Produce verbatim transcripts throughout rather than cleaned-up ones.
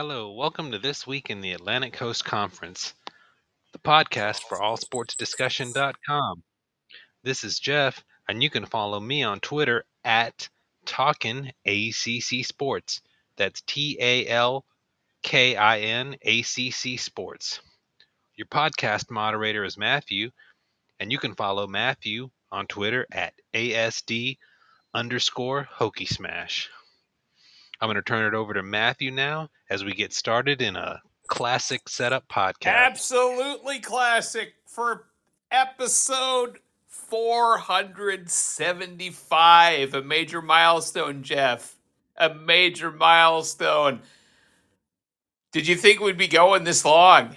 Hello, welcome to This Week in the Atlantic Coast Conference, the podcast for all sports discussion dot com. This is Jeff, and you can follow me on Twitter at Talkin A C C Sports. That's T A L K I N A C C Sports. Your podcast moderator is Matthew, and you can follow Matthew on Twitter at A S D underscore Hokiesmash. I'm going to turn it over to Matthew now as we get started in a classic setup podcast. Absolutely classic for episode four seventy-five. A major milestone, Jeff. A major milestone. Did you think we'd be going this long?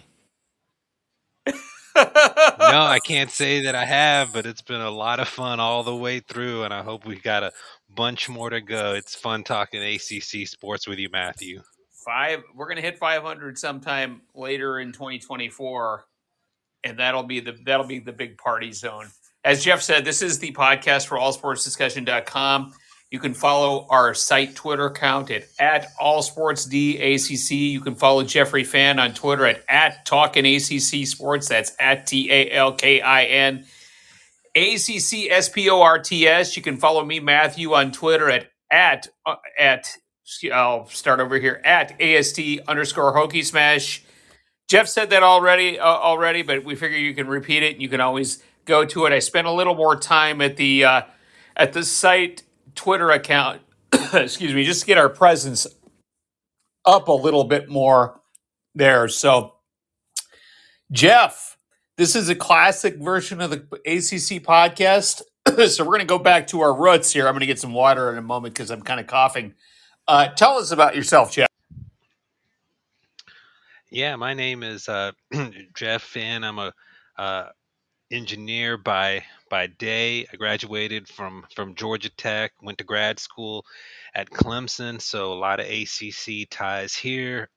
No, I can't say that I have, but it's been a lot of fun all the way through, and I hope we've got a bunch more to go. It's fun talking A C C sports with you, Matthew. Five. We're going to hit five hundred sometime later in twenty twenty-four, and that'll be the that'll be the big party zone. As Jeff said, this is the podcast for all sports discussion dot com. You can follow our site Twitter account at, at all sports D A C C. You can follow Jeffrey Phan on Twitter at, at Talkin A C C Sports. That's at T A L K I N. A C C S P O R T S. You can follow me, Matthew, on Twitter at, at, uh, at I'll start over here, at A S T underscore Hokie Smash. Jeff said that already, uh, already, but we figure you can repeat it and you can always go to it. I spent a little more time at the, uh, at the site Twitter account, excuse me, just to get our presence up a little bit more there. So, Jeff, this is a classic version of the A C C podcast. So we're going to go back to our roots here. I'm going to get some water in a moment because I'm kind of coughing. Uh, tell us about yourself, Jeff. Yeah, my name is uh, Jeff Phan. I'm a uh, engineer by by day. I graduated from from Georgia Tech, went to grad school at Clemson, so a lot of A C C ties here.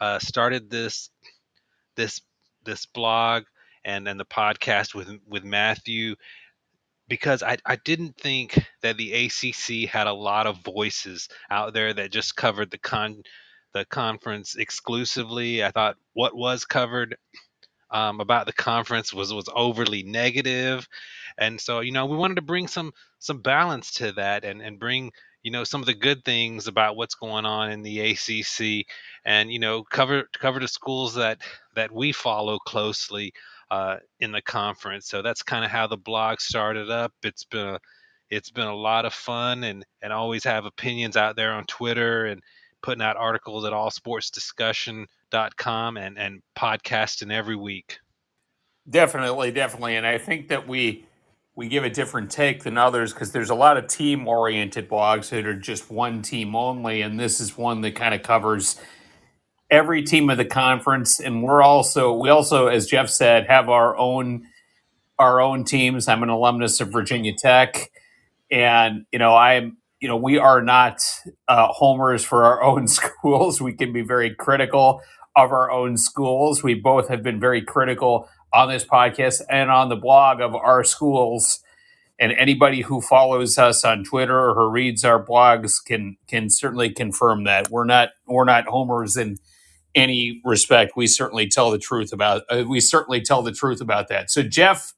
Uh, started this this this blog and then the podcast with with Matthew because I, I didn't think that the A C C had a lot of voices out there that just covered the con the conference exclusively. I thought what was covered Um, about the conference was was overly negative, and so you know we wanted to bring some some balance to that and and bring you know some of the good things about what's going on in the A C C, and you know cover cover the schools that that we follow closely uh, in the conference. So that's kind of how the blog started up. It's been a, it's been a lot of fun, and and always have opinions out there on Twitter and putting out articles at all sports discussion dot com and, and podcasting every week. Definitely, definitely. And I think that we we give a different take than others because there's a lot of team-oriented blogs that are just one team only, and this is one that kind of covers every team of the conference. And we're also, we also, as Jeff said, have our own our own teams. I'm an alumnus of Virginia Tech, and, you know, I'm You know, we are not uh, homers for our own schools. We can be very critical of our own schools. We both have been very critical on this podcast and on the blog of our schools. And anybody who follows us on Twitter or who reads our blogs can can certainly confirm that we're not we're not homers in any respect. We certainly tell the truth about uh, we certainly tell the truth about that. So, Jeff,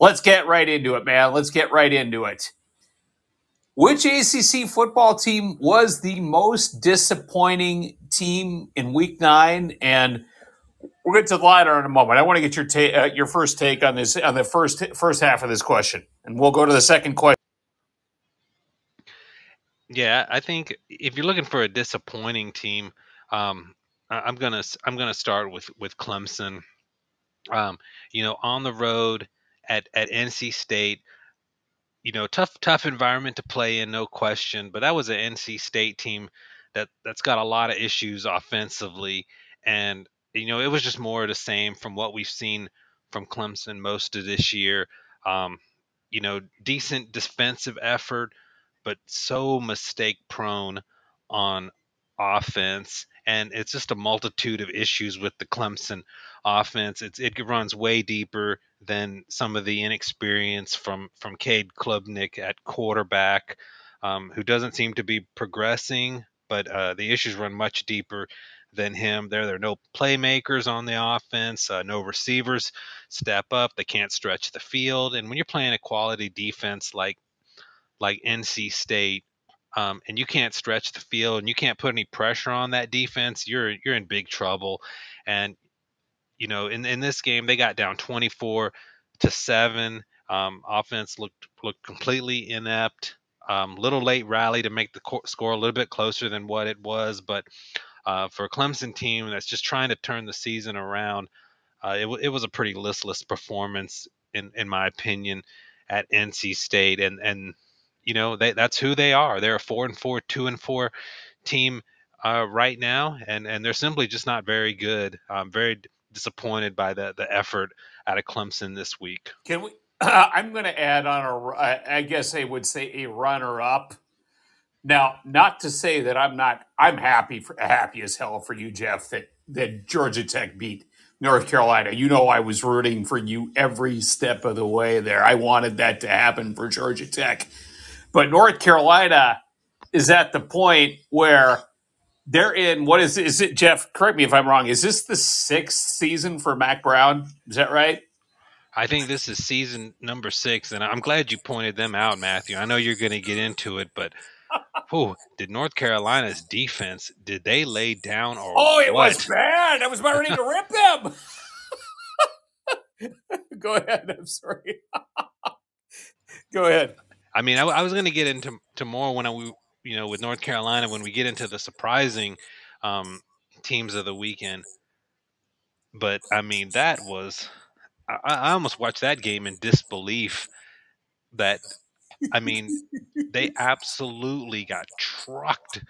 let's get right into it, man. Let's get right into it. Which A C C football team was the most disappointing team in Week Nine? And we're going to the latter in a moment. I want to get your ta- uh, your first take on this on the first first half of this question, and we'll go to the second question. Yeah, I think if you're looking for a disappointing team, um, I'm gonna I'm gonna start with with Clemson. Um, you know, on the road at at N C State. You know, tough, tough environment to play in, no question. But that was an N C State team that, that's got a lot of issues offensively. And, you know, it was just more of the same from what we've seen from Clemson most of this year. Um, you know, decent defensive effort, but so mistake prone on offense. And it's just a multitude of issues with the Clemson offense. It's, it runs way deeper than some of the inexperience from, from Cade Klubnik at quarterback, um, who doesn't seem to be progressing, but uh, the issues run much deeper than him there. There are no playmakers on the offense, uh, no receivers step up. They can't stretch the field. And when you're playing a quality defense like like N C State, um, and you can't stretch the field and you can't put any pressure on that defense, you're you're in big trouble. And you know, in in this game, they got down twenty-four to seven. Um, offense looked looked completely inept. Um, little late rally to make the co- score a little bit closer than what it was, but uh, for a Clemson team that's just trying to turn the season around, uh, it, w- it was a pretty listless performance, in in my opinion, at N C State, and and you know they, that's who they are. They're a four and four, two and four team uh, right now, and and they're simply just not very good. I'm very disappointed by the the effort out of Clemson this week. Can we? Uh, I'm going to add on, a, I guess they would say a runner-up. Now, not to say that I'm not, I'm happy for, happy as hell for you, Jeff, that, that Georgia Tech beat North Carolina. You know I was rooting for you every step of the way there. I wanted that to happen for Georgia Tech. But North Carolina is at the point where they're in, what is, is it, Jeff, correct me if I'm wrong, is this the sixth season for Mack Brown? Is that right? I think this is season number six, and I'm glad you pointed them out, Matthew. I know you're going to get into it, but whew, did North Carolina's defense, did they lay down or Oh, it what? was bad. I was about ready to rip them. Go ahead. I'm sorry. Go ahead. I mean, I, I was going to get into to more when I, we, you know, with North Carolina when we get into the surprising um, teams of the weekend, but I mean that was. I almost watched that game in disbelief that, I mean, they absolutely got trucked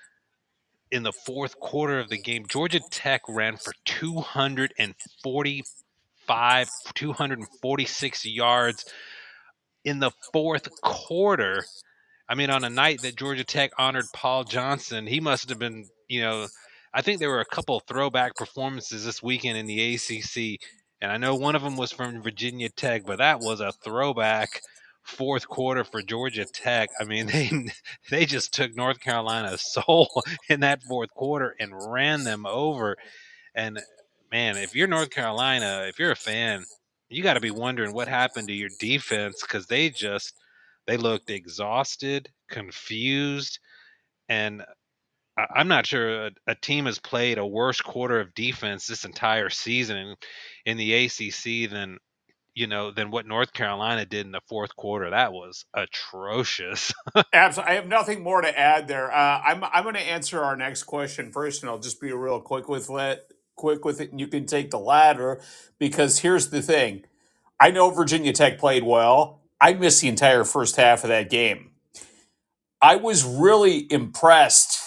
in the fourth quarter of the game. Georgia Tech ran for two forty-five, two forty-six yards in the fourth quarter. I mean, on a night that Georgia Tech honored Paul Johnson, he must have been, you know, I think there were a couple throwback performances this weekend in the A C C. And I know one of them was from Virginia Tech, but that was a throwback fourth quarter for Georgia Tech. I mean, they they just took North Carolina's soul in that fourth quarter and ran them over. And, man, if you're North Carolina, if you're a fan, you got to be wondering what happened to your defense because they just they looked exhausted, confused, and I'm not sure a, a team has played a worse quarter of defense this entire season in the A C C than, you know, than what North Carolina did in the fourth quarter. That was atrocious. Absolutely. I have nothing more to add there. Uh, I'm I'm going to answer our next question first, and I'll just be real quick with it. Quick with it, and you can take the latter because here's the thing: I know Virginia Tech played well. I missed the entire first half of that game. I was really impressed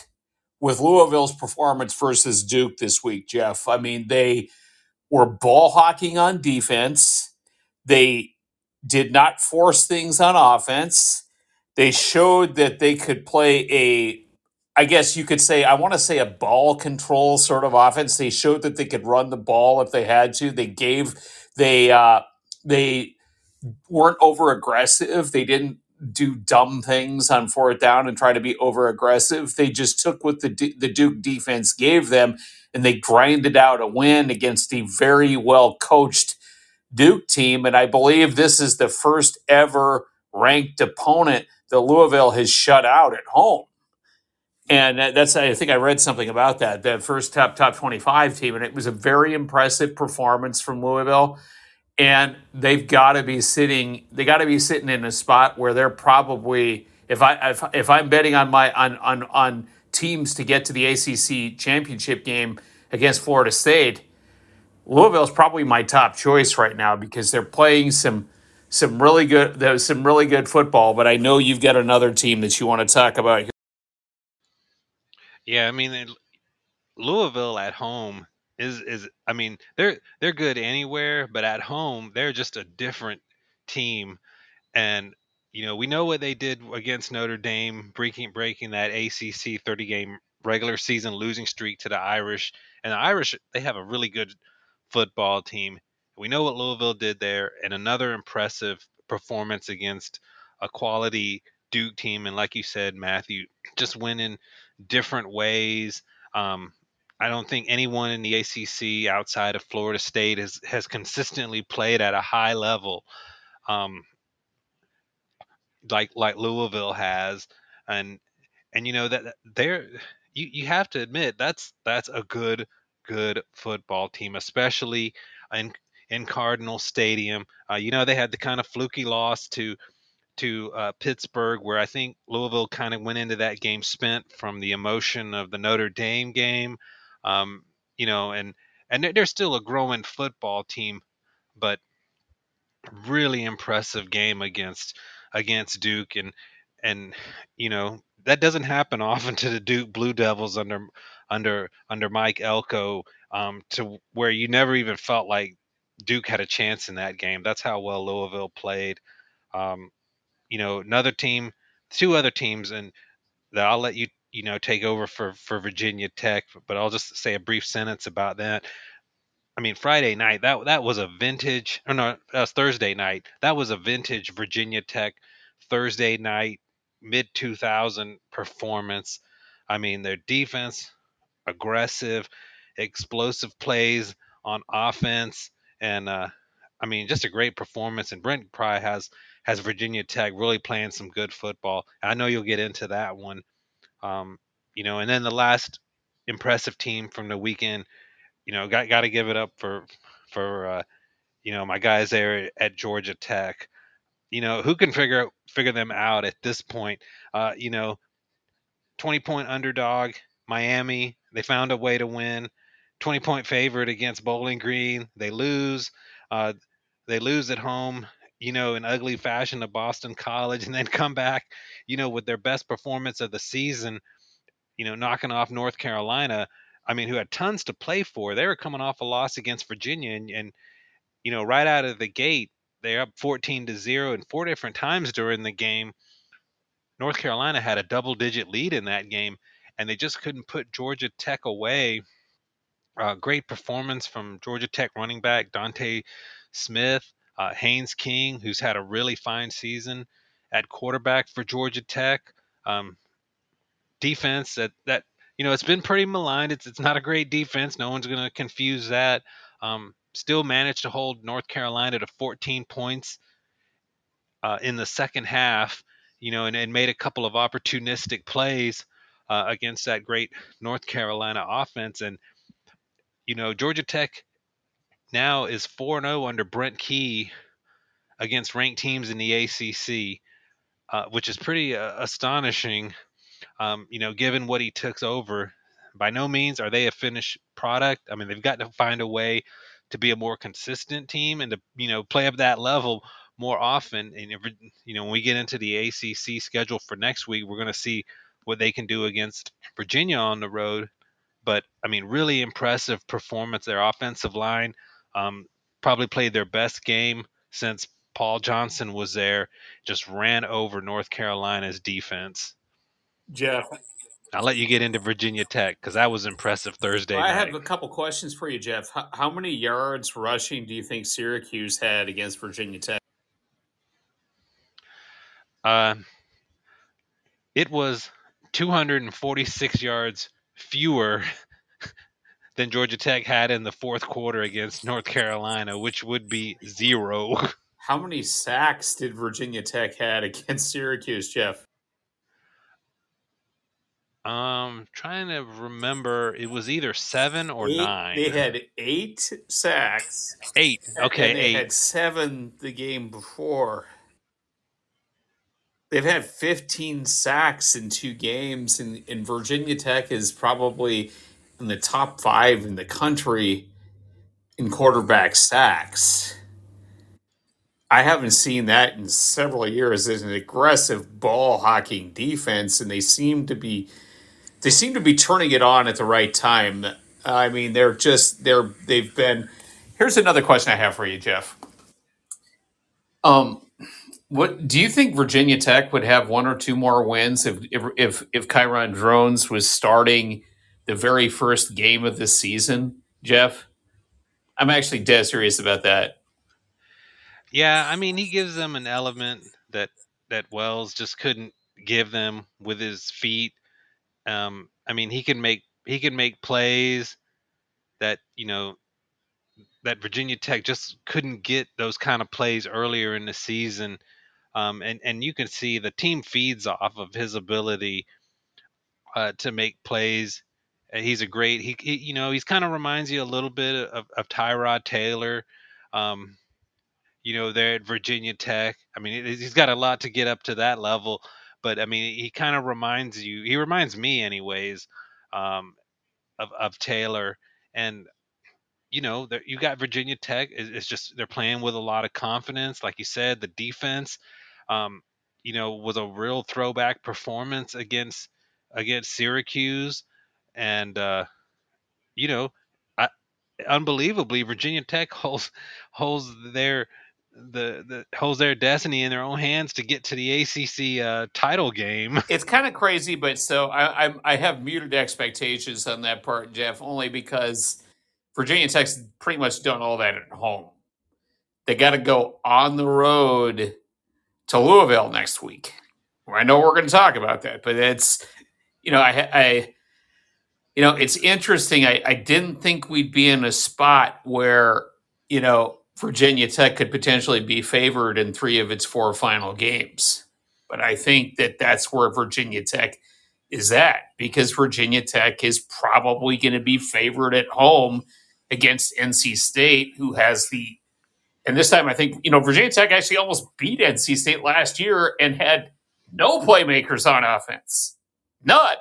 with Louisville's performance versus Duke this week, Jeff. I mean, they were ball hawking on defense. They did not force things on offense. They showed that they could play a, I guess you could say, I want to say a ball control sort of offense. They showed that they could run the ball if they had to. They gave, they uh, they weren't over aggressive. They didn't do dumb things on fourth down and try to be over aggressive. They just took what the D- the Duke defense gave them and they grinded out a win against a very well coached Duke team. And I believe this is the first ever ranked opponent that Louisville has shut out at home. And that's, I think I read something about that, the first top, top twenty-five team. And it was a very impressive performance from Louisville. And they've got to be sitting. They got to be sitting in a spot where they're probably. If I if, if I'm betting on my on, on on teams to get to the A C C championship game against Florida State, Louisville's probably my top choice right now because they're playing some some really good there's some really good football. But I know you've got another team that you want to talk about here. Yeah, I mean, Louisville at home. Is is I mean they're they're good anywhere, but at home they're just a different team, and you know we know what they did against Notre Dame, breaking breaking that A C C thirty game regular season losing streak to the Irish, and the Irish they have a really good football team. We know what Louisville did there, and another impressive performance against a quality Duke team, and like you said, Matthew, just winning different ways. Um, I don't think anyone in the A C C outside of Florida State has, has consistently played at a high level, um, like like Louisville has, and and you know that they're you, you have to admit that's that's a good good football team, especially in in Cardinal Stadium. Uh, you know they had the kind of fluky loss to to uh, Pittsburgh, where I think Louisville kind of went into that game spent from the emotion of the Notre Dame game. Um, you know, and, and they're still a growing football team, but really impressive game against, against Duke. And, and, you know, that doesn't happen often to the Duke Blue Devils under, under, under Mike Elko, um, to where you never even felt like Duke had a chance in that game. That's how well Louisville played. Um, you know, another team, two other teams, and that I'll let you, you know, take over for, for Virginia Tech, but I'll just say a brief sentence about that. I mean, Friday night, that that was a vintage, or no, that was Thursday night. That was a vintage Virginia Tech Thursday night, mid two thousand performance. I mean, their defense, aggressive, explosive plays on offense, and, uh, I mean, just a great performance. And Brent Pry has, has Virginia Tech really playing some good football. I know you'll get into that one. Um, you know, and then the last impressive team from the weekend, you know, got got to give it up for for uh, you know, my guys there at Georgia Tech. You know, who can figure figure them out at this point? Uh, you know, twenty point underdog Miami, they found a way to win. twenty point favorite against Bowling Green, they lose. Uh, they lose at home, you know, in ugly fashion to Boston College, and then come back, you know, with their best performance of the season, you know, knocking off North Carolina. I mean, who had tons to play for. They were coming off a loss against Virginia, and, and you know, right out of the gate, they're up fourteen to zero and four different times during the game. North Carolina had a double-digit lead in that game, and they just couldn't put Georgia Tech away. Uh, great performance from Georgia Tech running back Dante Smith. Uh, Haynes King, who's had a really fine season at quarterback for Georgia Tech. Um, defense that, that, you know, it's been pretty maligned. It's it's not a great defense. No one's going to confuse that. Um, still managed to hold North Carolina to fourteen points uh, in the second half, you know, and, and made a couple of opportunistic plays uh, against that great North Carolina offense. And, you know, Georgia Tech now is four and oh under Brent Key against ranked teams in the A C C, uh, which is pretty uh, astonishing, um, you know, given what he took over. By no means are they a finished product. I mean, they've got to find a way to be a more consistent team and to, you know, play up that level more often. And, if, you know, when we get into the A C C schedule for next week, we're going to see what they can do against Virginia on the road. But, I mean, really impressive performance. Their offensive line Um, probably played their best game since Paul Johnson was there, just ran over North Carolina's defense. Jeff, I'll let you get into Virginia Tech because that was impressive Thursday I night. Have a couple questions for you, Jeff. How, how many yards rushing do you think Syracuse had against Virginia Tech? Uh, it was two hundred forty-six yards fewer than Georgia Tech had in the fourth quarter against North Carolina, which would be zero. How many sacks did Virginia Tech had against Syracuse, Jeff? Um, trying to remember, it was either seven or eight, nine. They had eight sacks. Eight, okay, and they eight. They had seven the game before. They've had fifteen sacks in two games, and, and Virginia Tech is probably in the top five in the country in quarterback sacks. I haven't seen that in several years. It's an aggressive ball hawking defense, and they seem to be they seem to be turning it on at the right time. I mean, they're just they're they've been. Here's another question I have for you, Jeff. Um, what do you think Virginia Tech would have one or two more wins if if if, if Kyron Drones was starting the very first game of this season, Jeff? I'm actually dead serious about that. Yeah, I mean, he gives them an element that that Wells just couldn't give them with his feet. Um, I mean, he can make he can make plays that, you know, that Virginia Tech just couldn't get those kind of plays earlier in the season. Um, and, and you can see the team feeds off of his ability uh, to make plays. And he's a great, he, he you know, he's kind of reminds you a little bit of, of Tyrod Taylor, um, you know, there at Virginia Tech. I mean, he's got a lot to get up to that level, but I mean, he kind of reminds you, he reminds me anyways, um, of, of Taylor. And, you know, you got Virginia Tech. It's just they're playing with a lot of confidence. Like you said, the defense, um, you know, was a real throwback performance against against Syracuse. And, uh, you know, I, unbelievably, Virginia Tech holds holds their the, the holds their destiny in their own hands to get to the A C C uh, title game. It's kind of crazy, but so I, I I have muted expectations on that part, Jeff, only because Virginia Tech's pretty much done all that at home. They got to go on the road to Louisville next week. I know we're going to talk about that, but it's, you know, I, I you know, it's interesting. I, I didn't think we'd be in a spot where, you know, Virginia Tech could potentially be favored in three of its four final games. But I think that that's where Virginia Tech is at, because Virginia Tech is probably going to be favored at home against N C State, who has the, and this time I think, you know, Virginia Tech actually almost beat N C State last year and had no playmakers on offense, none.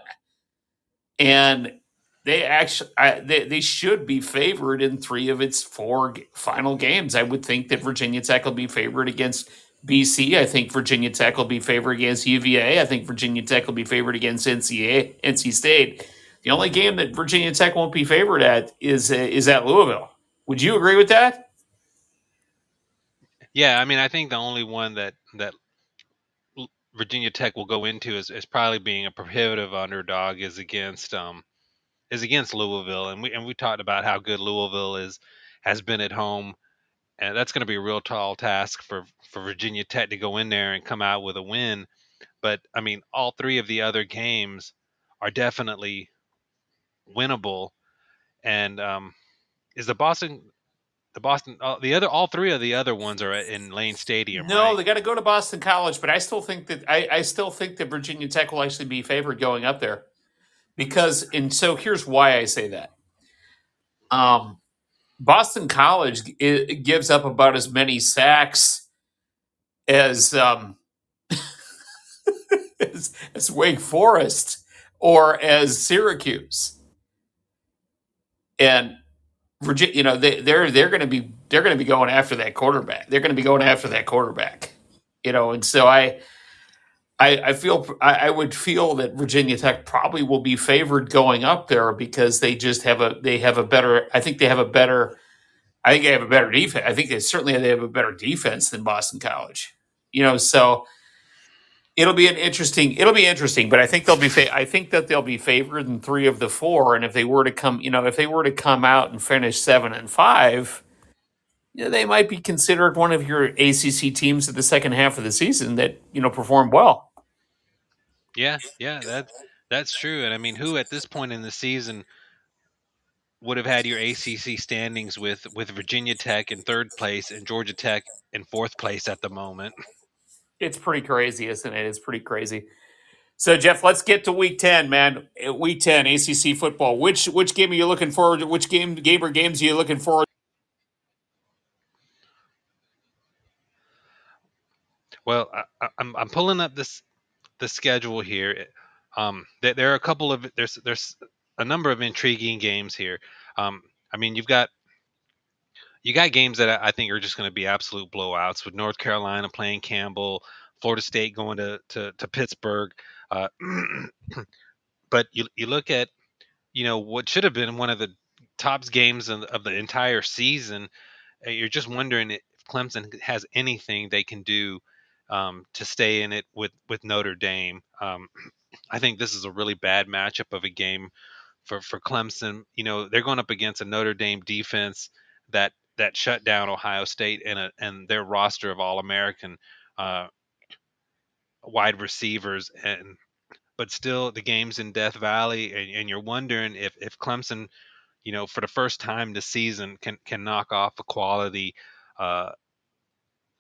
And they actually, I, they, they should be favored in three of its four final games. I would think that Virginia Tech will be favored against B C. I think Virginia Tech will be favored against U V A. I think Virginia Tech will be favored against N C A, N C State. The only game that Virginia Tech won't be favored at is is at Louisville. Would you agree with that? Yeah, I mean, I think the only one that, that Virginia Tech will go into is, is probably being a prohibitive underdog is against um is against Louisville, and we and we talked about how good Louisville is has been at home. And that's going to be a real tall task for, for Virginia Tech to go in there and come out with a win. But, I mean, all three of the other games are definitely winnable. And um, is the Boston – the Boston uh, – the other – all three of the other ones are in Lane Stadium, no, right? They got to go to Boston College, but I still think that I, – I still think that Virginia Tech will actually be favored going up there. Because – and so here's why I say that. Um. Boston College gives up about as many sacks as um, as, as Wake Forest or as Syracuse, and Virginia. You know they, they're they're going to be they're going to be going after that quarterback. They're going to be going after that quarterback. You know, and so I I, I feel I, I would feel that Virginia Tech probably will be favored going up there because they just have a they have a better I think they have a better I think they have a better defense. I think they certainly they have a better defense than Boston College. You know, so it'll be an interesting it'll be interesting, but I think they'll be fa- I think that they'll be favored in three of the four, and if they were to come, you know, if they were to come out and finish seven and five, you know, they might be considered one of your A C C teams at the second half of the season that, you know, performed well. Yeah, yeah, that that's true. And I mean, who at this point in the season would have had your A C C standings with, with Virginia Tech in third place and Georgia Tech in fourth place at the moment? It's pretty crazy, isn't it? It's pretty crazy. So, Jeff, let's get to Week ten, man. Week ten, A C C football. Which which game are you looking forward to? Which game, game or games are you looking forward to? Well, I, I'm I'm pulling up this. The schedule here, um, there, there are a couple of there's there's a number of intriguing games here. Um, I mean, you've got you got games that I, I think are just going to be absolute blowouts, with North Carolina playing Campbell, Florida State going to to, to Pittsburgh. Uh, but you you look at you know what should have been one of the top games of, of the entire season. You're just wondering if Clemson has anything they can do Um, to stay in it with, with Notre Dame. Um, I think this is a really bad matchup of a game for, for Clemson. You know, they're going up against a Notre Dame defense that, that shut down Ohio State and a, and their roster of All-American uh, wide receivers. And but still the game's in Death Valley, and, and you're wondering if, if Clemson, you know, for the first time this season can, can knock off a quality, uh,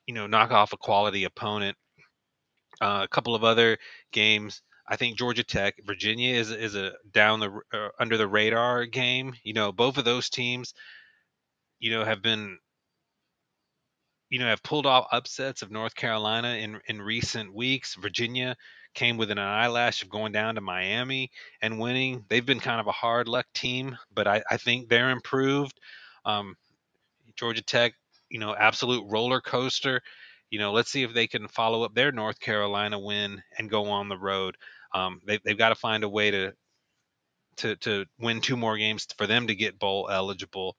you know, knock off a quality opponent. Uh, a couple of other games, I think Georgia Tech, Virginia is is a down the uh, under the radar game. You know, both of those teams, you know, have been, you know, have pulled off upsets of North Carolina in, in recent weeks. Virginia came within an eyelash of going down to Miami and winning. They've been kind of a hard luck team, but I, I think they're improved. Um, Georgia Tech, you know, absolute roller coaster. You know, let's see if they can follow up their North Carolina win and go on the road. Um, they, they've got to find a way to, to to win two more games for them to get bowl eligible.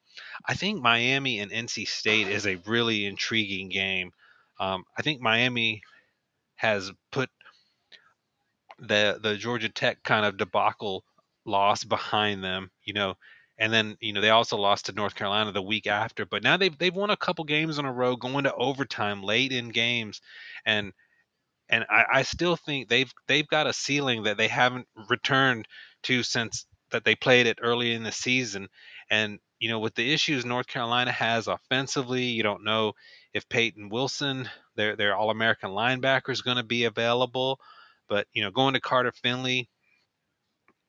I think Miami and N C State is a really intriguing game. Um, I think Miami has put the the Georgia Tech kind of debacle loss behind them, you know. And then, you know, they also lost to North Carolina the week after. But now they've they've won a couple games in a row, going to overtime late in games, and and I, I still think they've they've got a ceiling that they haven't returned to since that they played it early in the season. And you know, with the issues North Carolina has offensively, you don't know if Peyton Wilson, their their All-American linebacker, is going to be available. But you know, going to Carter-Finley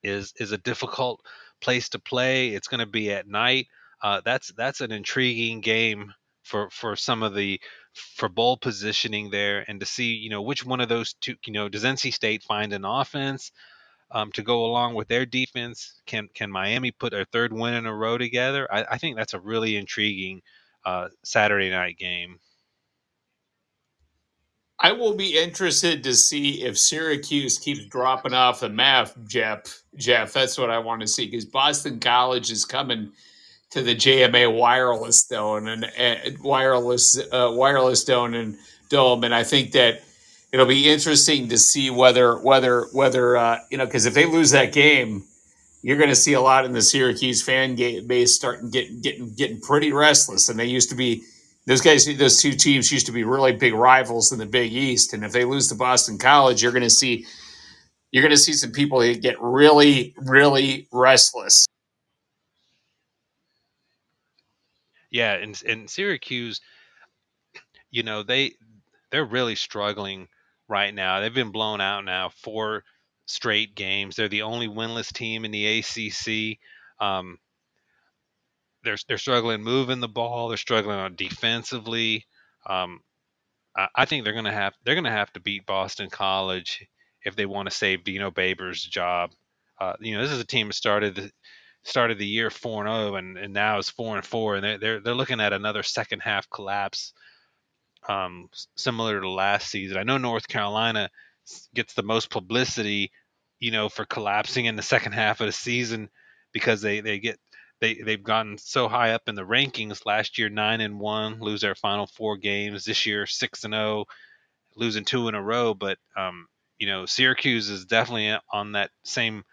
is is a difficult place to play. It's going to be at night. Uh, that's that's an intriguing game for for some of the for bowl positioning there, and to see, you know, which one of those two, you know, does N C State find an offense um, to go along with their defense? Can can Miami put their third win in a row together? I, I think that's a really intriguing uh, Saturday night game. I will be interested to see if Syracuse keeps dropping off the map, Jeff. Jeff, that's what I want to see, because Boston College is coming to the J M A Wireless Dome and uh, Wireless uh, Wireless Dome and Dome, and I think that it'll be interesting to see whether whether whether uh, you know, because if they lose that game, you're going to see a lot in the Syracuse fan base starting getting getting getting pretty restless, and they used to be. Those guys, those two teams used to be really big rivals in the Big East, and if they lose to Boston College, you're going to see, you're going to see some people that get really, really restless. Yeah, and and Syracuse, you know, they they're really struggling right now. They've been blown out now four straight games. They're the only winless team in the A C C. Um, They're they're struggling moving the ball. They're struggling on defensively. Um, I, I think they're gonna have they're gonna have to beat Boston College if they want to save Dino Baber's job. Uh, you know, this is a team that started the, started the year four and zero, and and now is four and four, and they're they're they're looking at another second half collapse, um, similar to last season. I know North Carolina gets the most publicity, you know, for collapsing in the second half of the season because they they get. They, they've gotten so high up in the rankings. Last year, nine and one, lose their final four games. This year, six and oh, losing two in a row. But, um, you know, Syracuse is definitely on that same,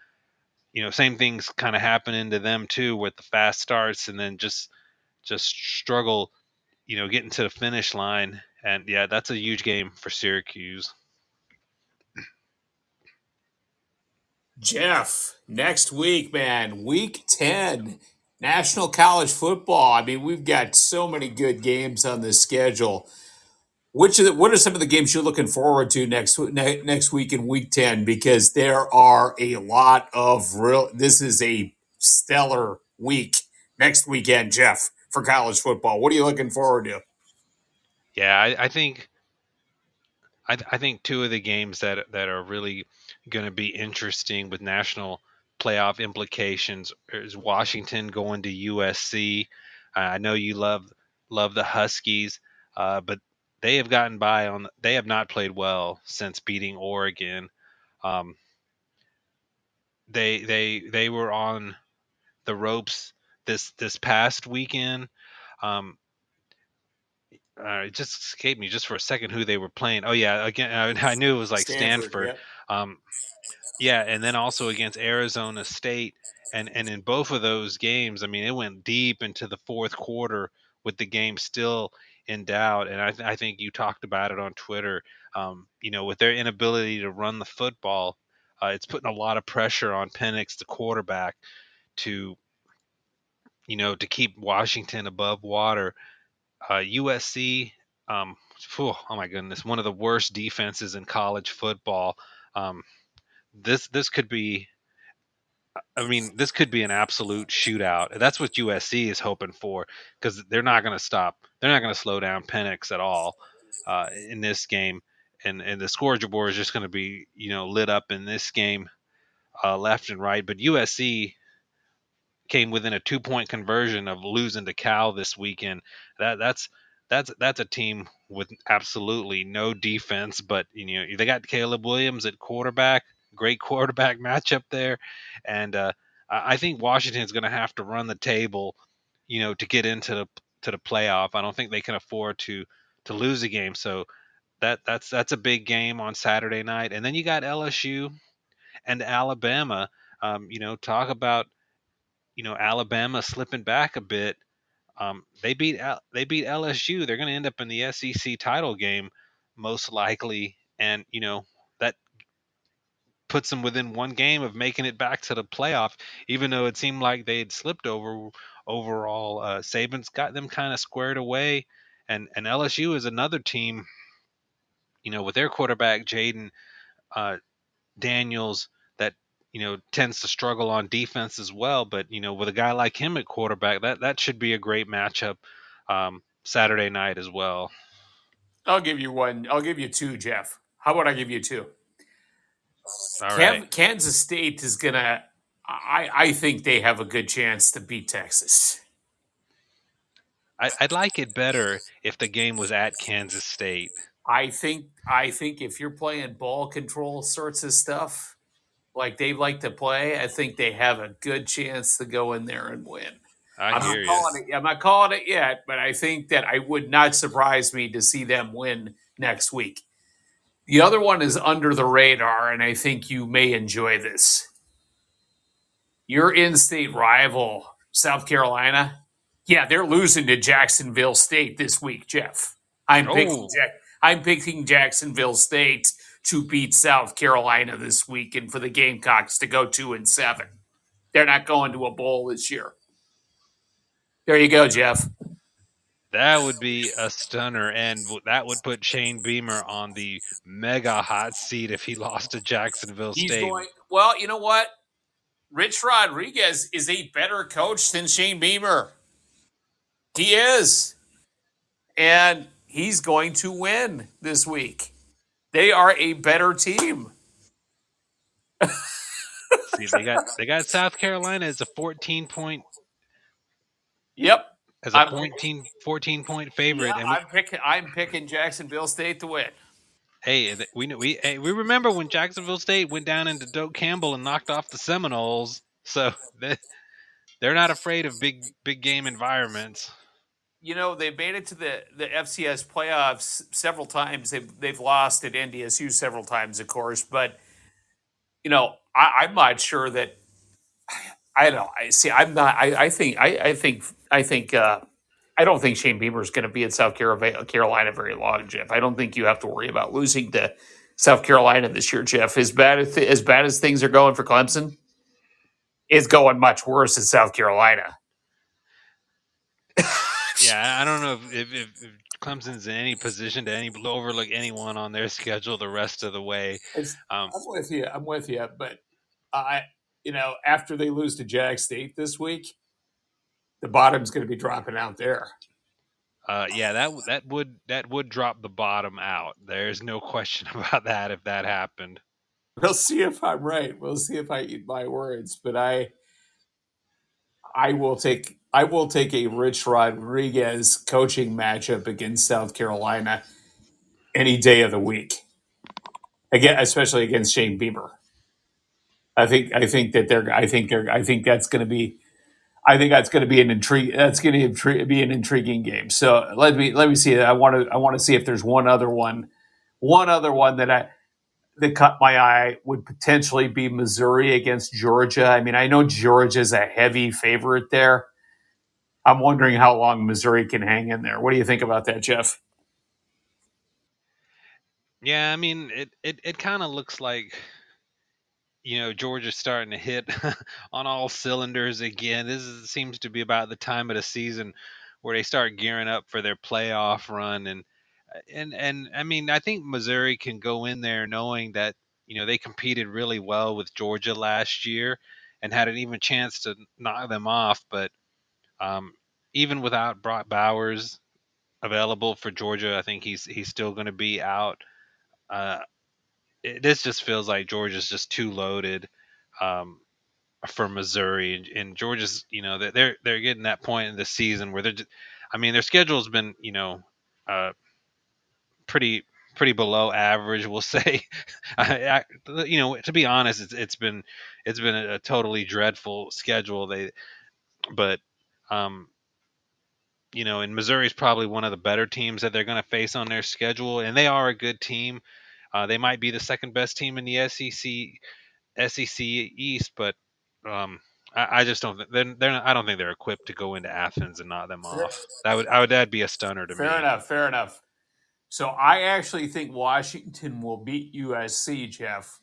you know, same things kind of happening to them too, with the fast starts and then just just struggle, you know, getting to the finish line. And, yeah, that's a huge game for Syracuse. Jeff, next week, man, week ten. National college football. I mean, we've got so many good games on this schedule. Which are the, what are some of the games you're looking forward to next ne- next week in Week ten? Because there are a lot of real. This is a stellar week next weekend, Jeff, for college football. What are you looking forward to? Yeah, I, I think, I, I think two of the games that that are really going to be interesting with national playoff implications is Washington going to U S C. Uh, I know you love love the Huskies, uh, but they have gotten by on. They have not played well since beating Oregon. Um, they they they were on the ropes this this past weekend. Um, uh, it just escaped me just for a second who they were playing. Oh yeah, again I, I knew it was like Stanford. Stanford. Yeah. Um, Yeah, and then also against Arizona State, and, and in both of those games, I mean, it went deep into the fourth quarter with the game still in doubt, and I, th- I think you talked about it on Twitter, um, you know, with their inability to run the football, Uh, it's putting a lot of pressure on Penix, the quarterback, to, you know, to keep Washington above water. Uh, U S C, um, phew, oh my goodness, one of the worst defenses in college football. Um, this this could be, I mean, this could be an absolute shootout. That's what U S C is hoping for, because they're not going to stop. They're not going to slow down Penix at all uh, in this game. And and the scoreboard is just going to be, you know, lit up in this game, uh, left and right. But U S C came within a two-point conversion of losing to Cal this weekend. That that's that's that's a team with absolutely no defense. But you know, they got Caleb Williams at quarterback, great quarterback matchup there, and uh, I think Washington's going to have to run the table, you know, to get into the to the playoff. I don't think they can afford to to lose a game. So. That that's that's a big game on Saturday night, and then you got L S U and Alabama. Um, you know, talk about you know Alabama slipping back a bit. Um, they beat they beat L S U. They're going to end up in the S E C title game most likely, and you know that puts them within one game of making it back to the playoff. Even though it seemed like they had slipped over overall, uh, Saban's got them kind of squared away, and and L S U is another team. You know, with their quarterback, Jaden uh, Daniels, that, you know, tends to struggle on defense as well. But, you know, with a guy like him at quarterback, that, that should be a great matchup um, Saturday night as well. I'll give you one. I'll give you two, Jeff. How about I give you two? All Cam- right. Kansas State is going to – I think they have a good chance to beat Texas. I, I'd like it better if the game was at Kansas State. I think I think if you're playing ball control sorts of stuff like they like to play, I think they have a good chance to go in there and win. I I'm hear not calling you. It, I'm not calling it yet, but I think that I would not surprise me to see them win next week. The other one is under the radar, and I think you may enjoy this. Your in-state rival, South Carolina, yeah, they're losing to Jacksonville State this week, Jeff. I'm oh. picking Jack. I'm picking Jacksonville State to beat South Carolina this week and for the Gamecocks to go two and seven. They're not going to a bowl this year. There you go, Jeff. That would be a stunner, and that would put Shane Beamer on the mega hot seat if he lost to Jacksonville He's State. Going, well, you know what? Rich Rodriguez is a better coach than Shane Beamer. He is. And he's going to win this week. They are a better team. See, they got they got South Carolina as a fourteen point. Yep, as a fourteen, fourteen point favorite. Yeah, and we, I'm picking. I'm picking Jacksonville State to win. Hey, we we hey, we remember when Jacksonville State went down into Doak Campbell and knocked off the Seminoles. So they, they're not afraid of big big game environments. You know, they've made it to the, the F C S playoffs several times. They've, they've lost at N D S U several times, of course. But, you know, I, I'm not sure that – I don't know. I, see, I'm not I, – I think – I think – I think uh, I don't think Shane Beamer is going to be at South Carolina very long, Jeff. I don't think you have to worry about losing to South Carolina this year, Jeff. As bad as, as, bad as things are going for Clemson, it's going much worse in South Carolina. Yeah, I don't know if, if, if Clemson's in any position to any overlook anyone on their schedule the rest of the way. Um, I'm with you. I'm with you. But, I, you know, after they lose to Jack State this week, the bottom's going to be dropping out there. Uh, yeah, that that would that would drop the bottom out. There's no question about that if that happened. We'll see if I'm right. We'll see if I eat my words. But I, I will take – I will take a Rich Rodriguez coaching matchup against South Carolina any day of the week. Again, especially against Shane Beamer. I think I think that they're I think they're I think that's going to be I think that's going to be an intrigue that's going to intri- be an intriguing game. So let me let me see. I want to I want to see if there's one other one one other one that I that caught my eye would potentially be Missouri against Georgia. I mean, I know Georgia's a heavy favorite there. I'm wondering how long Missouri can hang in there. What do you think about that, Jeff? Yeah, I mean, it, it, it kind of looks like you know, Georgia's starting to hit on all cylinders again. This is, seems to be about the time of the season where they start gearing up for their playoff run. And, and, and I mean, I think Missouri can go in there knowing that, you know, they competed really well with Georgia last year and had an even chance to knock them off. But um, even without Brock Bowers available for Georgia, I think he's, he's still going to be out. Uh, It, this just feels like Georgia's just too loaded um, for Missouri, and, and Georgia's, you know, they're they're getting that point in the season where they're, just, I mean, their schedule's been, you know, uh, pretty pretty below average, we'll say. I, I, you know, to be honest, it's it's been it's been a totally dreadful schedule. They, but, um, you know, and Missouri's probably one of the better teams that they're going to face on their schedule, and they are a good team. Uh, they might be the second best team in the S E C East, but um, I, I just don't. Th- they're, they're not, I don't think they're equipped to go into Athens and knock them off. That would, I would, that'd be a stunner to me. Fair enough. Fair enough. So I actually think Washington will beat U S C, Jeff,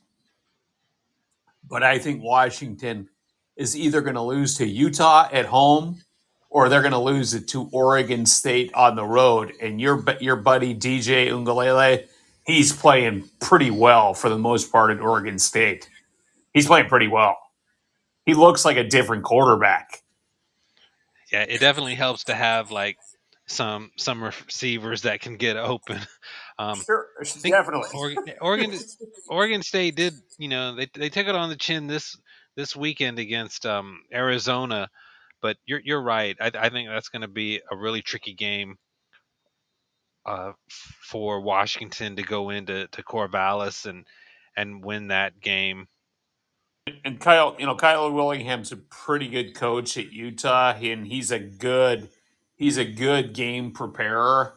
but I think Washington is either going to lose to Utah at home or they're going to lose it to Oregon State on the road. And your your buddy D J Ungalele, he's playing pretty well for the most part at Oregon State. He's playing pretty well. He looks like a different quarterback. Yeah, it definitely helps to have like some some receivers that can get open. Um, sure, definitely. Oregon, Oregon, Oregon State did, you know, they they took it on the chin this this weekend against um, Arizona. But you're you're right. I, I think that's going to be a really tricky game Uh, for Washington to go into to Corvallis and and win that game. And Kyle, you know, Kyle Willingham's a pretty good coach at Utah, and he's a good he's a good game preparer.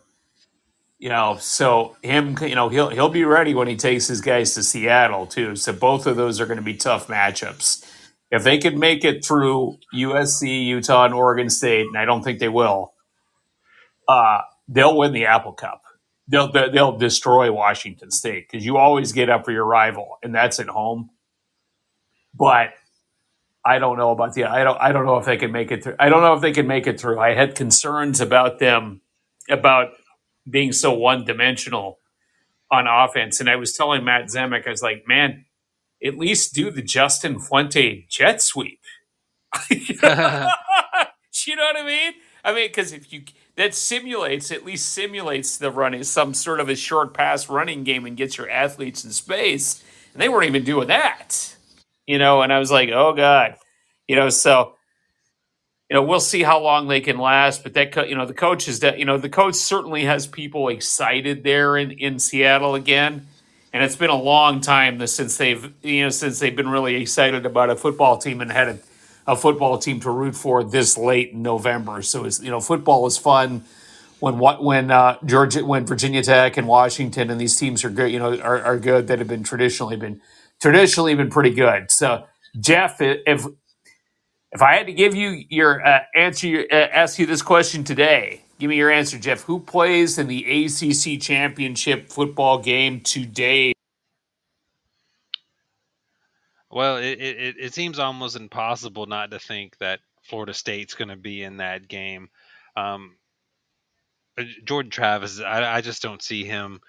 You know, so him, you know, he'll he'll be ready when he takes his guys to Seattle too. So both of those are going to be tough matchups. If they could make it through U S C, Utah, and Oregon State, and I don't think they will, Uh, they'll win the Apple Cup. They'll they'll destroy Washington State because you always get up for your rival, and that's at home. But I don't know about the I don't I don't know if they can make it through. I don't know if they can make it through. I had concerns about them about being so one dimensional on offense, and I was telling Matt Zemek, I was like, man, at least do the Justin Fuente jet sweep. You know what I mean? I mean, because if you that simulates, at least simulates the running, some sort of a short pass running game and gets your athletes in space. And they weren't even doing that, you know, and I was like, oh God, you know, so, you know, we'll see how long they can last, but that, co- you know, the coach is that, you know, the coach certainly has people excited there in, in Seattle again. And it's been a long time since they've, you know, since they've been really excited about a football team and had a, a football team to root for this late in November. So, it's, you know, football is fun when what when uh, Georgia, when Virginia Tech and Washington and these teams are good, you know, are, are good that have been traditionally been traditionally been pretty good. So, Jeff, if if I had to give you your uh, answer, your, uh, ask you this question today, give me your answer, Jeff. Who plays in the A C C championship football game today? Well, it, it it seems almost impossible not to think that Florida State's going to be in that game. Um, Jordan Travis, I, I just don't see him.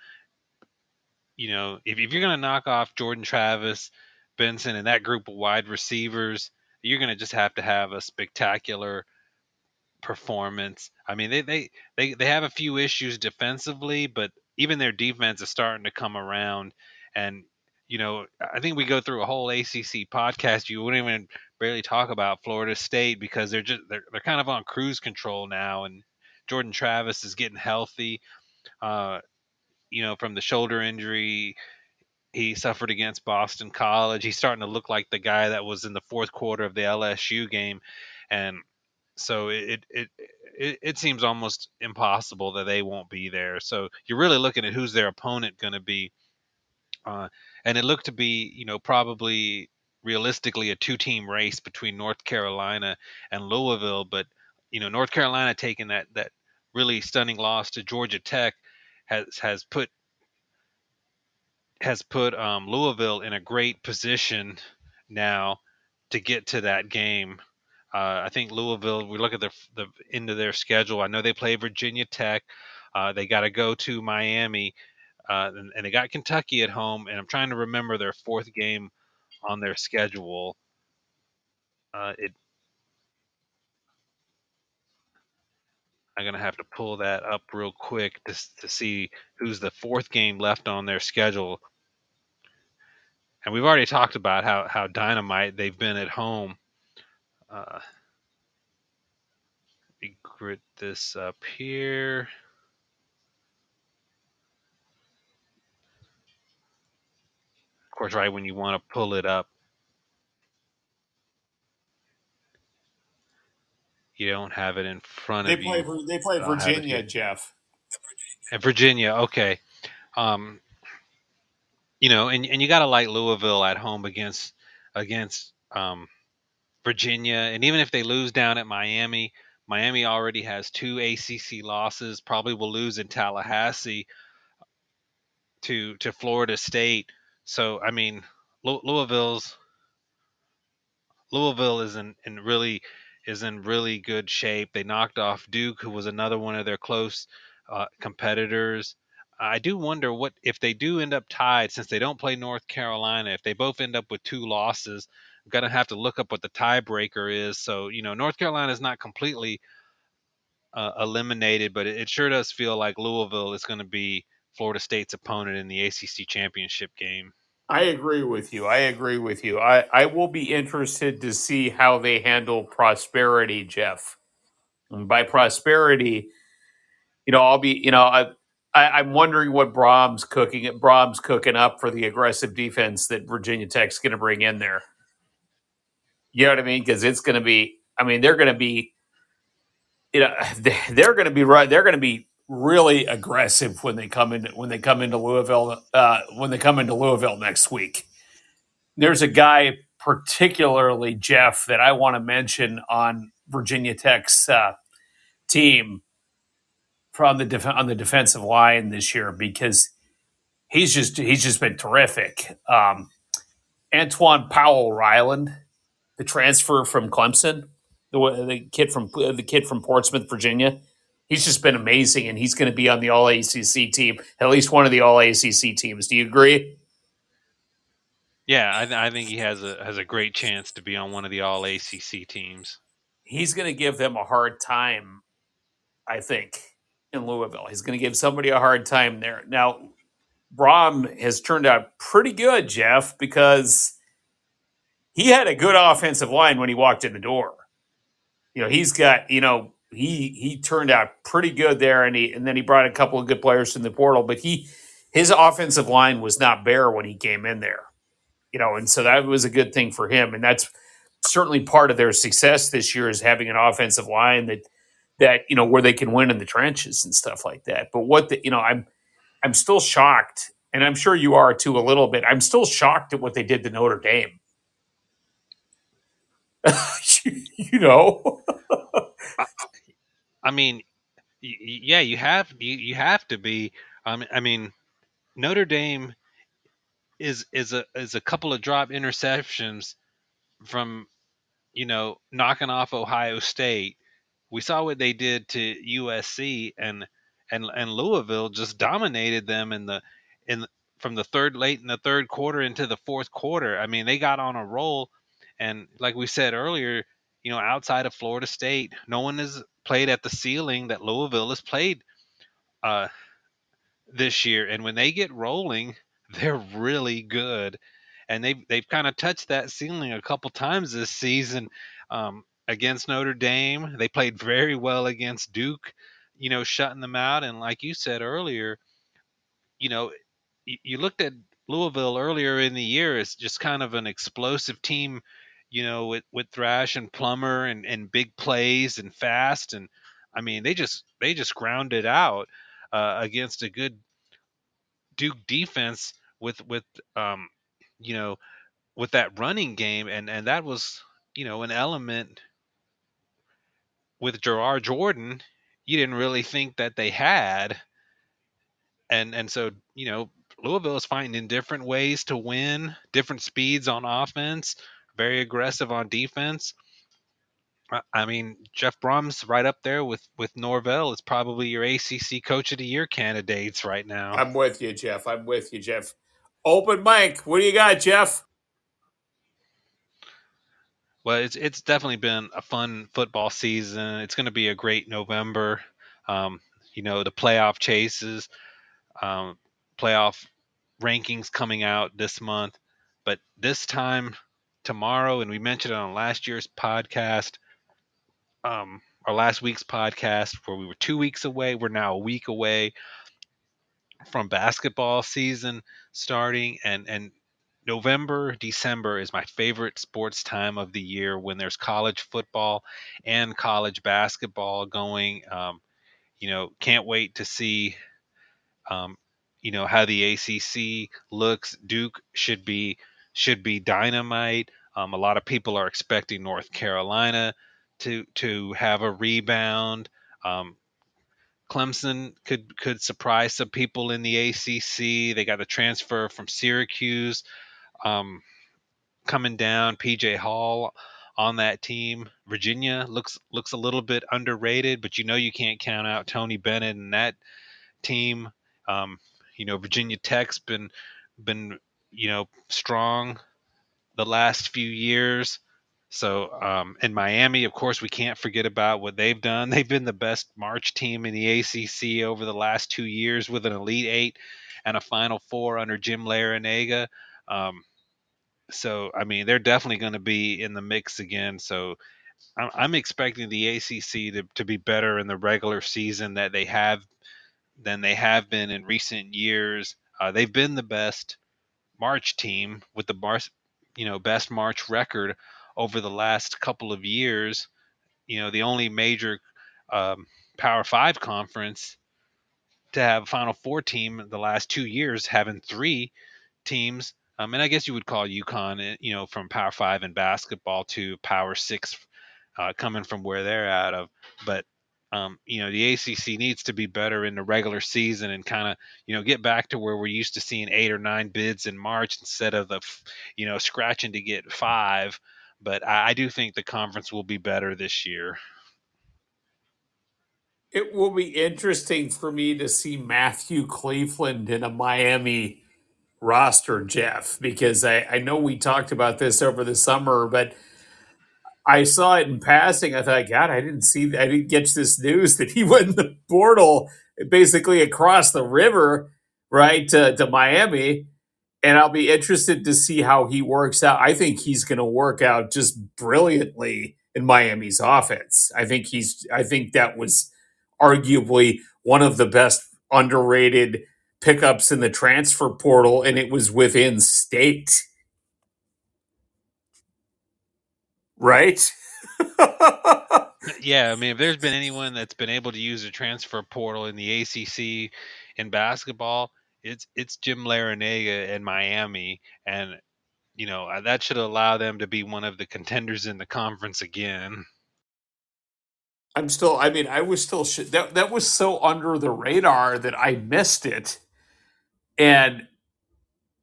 You know, if, if you're going to knock off Jordan Travis, Benson, and that group of wide receivers, you're going to just have to have a spectacular performance. I mean, they, they, they, they have a few issues defensively, but even their defense is starting to come around. And you know, I think we go through a whole A C C podcast. You wouldn't even barely talk about Florida State because they're just they're, they're kind of on cruise control now, and Jordan Travis is getting healthy. Uh, you know, from the shoulder injury he suffered against Boston College, he's starting to look like the guy that was in the fourth quarter of the L S U game, and so it it it, it seems almost impossible that they won't be there. So you're really looking at who's their opponent going to be. Uh, and it looked to be, you know, probably realistically a two-team race between North Carolina and Louisville. But, you know, North Carolina taking that, that really stunning loss to Georgia Tech has has put has put um, Louisville in a great position now to get to that game. Uh, I think Louisville, we look at the, the end of their schedule. I know they play Virginia Tech. Uh, they got to go to Miami, uh, and, and they got Kentucky at home. And I'm trying to remember their fourth game on their schedule. Uh, it, I'm going to have to pull that up real quick to, to see who's the fourth game left on their schedule. And we've already talked about how, how dynamite they've been at home. Uh, let me grit this up here. Of course, right when you want to pull it up, you don't have it in front they of play, you. They play Virginia, Jeff. And Virginia, okay. Um, you know, and, and you got to like Louisville at home against against um, Virginia. And even if they lose down at Miami, Miami already has two A C C losses, probably will lose in Tallahassee to to Florida State. So, I mean, Louisville's Louisville is in, in really – is in really good shape. They knocked off Duke, who was another one of their close uh, competitors. I do wonder what if they do end up tied, since they don't play North Carolina, if they both end up with two losses, I'm going to have to look up what the tiebreaker is. So, you know, North Carolina is not completely uh, eliminated, but it, it sure does feel like Louisville is going to be Florida State's opponent in the A C C championship game. I agree with you. I agree with you. I, I will be interested to see how they handle Prosperity, Jeff. And by Prosperity, you know, I'll be, you know, I, I I'm wondering what Brom's cooking. Brom's cooking up for the aggressive defense that Virginia Tech's going to bring in there. You know what I mean? Because it's going to be. I mean, they're going to be. You know, they're going to be right. They're going to be. Really aggressive when they come in when they come into Louisville uh, when they come into Louisville next week. There's a guy particularly, Jeff, that I want to mention on Virginia Tech's uh, team from the def- on the defensive line this year, because he's just he's just been terrific. Um, Antoine Powell-Ryland, the transfer from Clemson, the, the kid from the kid from Portsmouth, Virginia. He's just been amazing, and he's going to be on the All A C C team, at least one of the All A C C teams. Do you agree? Yeah, I, th- I think he has a has a great chance to be on one of the All A C C teams. He's going to give them a hard time, I think, in Louisville. He's going to give somebody a hard time there. Now, Rom has turned out pretty good, Jeff, because he had a good offensive line when he walked in the door. You know, he's got, you know, He he turned out pretty good there, and he and then he brought a couple of good players from the portal. But he his offensive line was not bare when he came in there, you know, and so that was a good thing for him. And that's certainly part of their success this year, is having an offensive line that that you know where they can win in the trenches and stuff like that. But what the you know I'm I'm still shocked, and I'm sure you are too a little bit. I'm still shocked at what they did to Notre Dame. you, you know. I mean, yeah, you have you, you have to be. Um, I mean, Notre Dame is is a is a couple of drop interceptions from, you know, knocking off Ohio State. We saw what they did to U S C, and and and Louisville just dominated them in the in from the third late in the third quarter into the fourth quarter. I mean, they got on a roll, and like we said earlier, you know, outside of Florida State, no one is played at the ceiling that Louisville has played uh, this year. And when they get rolling, they're really good. And they've, they've kind of touched that ceiling a couple times this season um, against Notre Dame. They played very well against Duke, you know, shutting them out. And like you said earlier, you know, you, you looked at Louisville earlier in the year as just kind of an explosive team, you know, with, with Thrash and Plummer and, and big plays and fast. And I mean, they just, they just grounded out uh, against a good Duke defense with, with um, you know, with that running game. And, and that was, you know, an element with Gerard Jordan, you didn't really think that they had. And, and so, you know, Louisville is finding different ways to win, different speeds on offense, very aggressive on defense. I mean, Jeff Brom's right up there with, with Norvell. It's probably your A C C Coach of the Year candidates right now. I'm with you, Jeff. I'm with you, Jeff. Open mic. What do you got, Jeff? Well, it's it's definitely been a fun football season. It's going to be a great November. Um, you know, the playoff chases, um, playoff rankings coming out this month. But this time tomorrow, and we mentioned it on last year's podcast, um, our last week's podcast, where we were two weeks away. We're now a week away from basketball season starting, and and November, December is my favorite sports time of the year when there's college football and college basketball going. Um, you know, can't wait to see, um, you know, how the A C C looks. Duke should be should be dynamite. Um, a lot of people are expecting North Carolina to to have a rebound. Um, Clemson could could surprise some people in the A C C. They got a transfer from Syracuse um, coming down. P J. Hall on that team. Virginia looks looks a little bit underrated, but you know you can't count out Tony Bennett and that team. Um, you know, Virginia Tech's been been you know strong the last few years. So, um, in Miami, of course, we can't forget about what they've done. They've been the best March team in the A C C over the last two years with an Elite Eight and a Final Four under Jim Larrañaga. Um, so, I mean, they're definitely going to be in the mix again. So, I'm, I'm expecting the A C C to, to be better in the regular season that they have than they have been in recent years. Uh, they've been the best March team with the bar, you know, best March record over the last couple of years. You know, the only major um, Power Five conference to have a Final Four team the last two years, having three teams. I um, mean, I guess you would call UConn, you know, from Power Five in basketball to Power Six uh, coming from where they're out of. But, um, you know, the A C C needs to be better in the regular season and kind of, you know, get back to where we're used to seeing eight or nine bids in March instead of the, you know, scratching to get five. But I do think the conference will be better this year. It will be interesting for me to see Matthew Cleveland in a Miami roster, Jeff, because I, I know we talked about this over the summer, but I saw it in passing. I thought, God, I didn't see, I didn't get this news that he went in the portal basically across the river, right, to, to Miami. And I'll be interested to see how he works out. I think he's going to work out just brilliantly in Miami's offense. I think he's. I think that was arguably one of the best underrated pickups in the transfer portal, and it was within state. Right? Yeah, I mean, if there's been anyone that's been able to use a transfer portal in the A C C in basketball, It's it's Jim Larrañaga in Miami, and you know that should allow them to be one of the contenders in the conference again. I'm still. I mean, I was still sh- that that was so under the radar that I missed it, and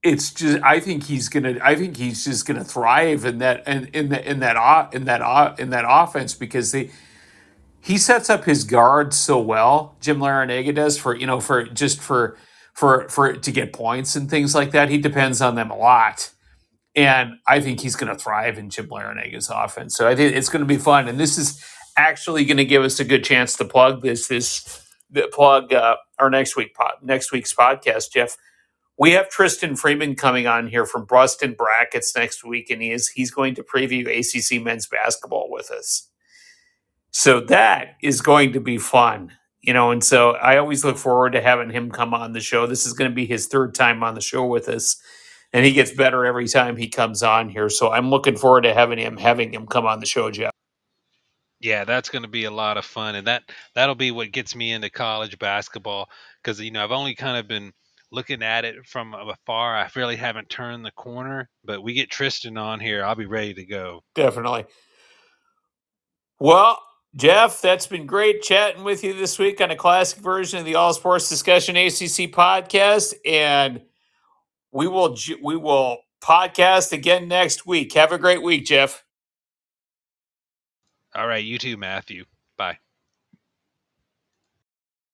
it's just. I think he's gonna. I think he's just gonna thrive in that and in, in the in that in that in that offense because they. He sets up his guard so well. Jim Larrañaga does for you know for just for. For for to get points and things like that, he depends on them a lot, and I think he's going to thrive in Jim Larrañaga's offense. So I think it's going to be fun, and this is actually going to give us a good chance to plug this this the plug uh, our next week next week's podcast. Jeff, we have Tristan Freeman coming on here from Boston Brackets next week, and he is he's going to preview A C C men's basketball with us. So that is going to be fun. You know, and so I always look forward to having him come on the show. This is going to be his third time on the show with us, and he gets better every time he comes on here. So I'm looking forward to having him having him come on the show, Jeff. Yeah, that's going to be a lot of fun, and that that'll be what gets me into college basketball because you know I've only kind of been looking at it from afar. I really haven't turned the corner, but we get Tristan on here, I'll be ready to go. Definitely. Well, Jeff, that's been great chatting with you this week on a classic version of the All Sports Discussion A C C podcast, and we will we will podcast again next week. Have a great week, Jeff. All right. You too, Matthew. Bye.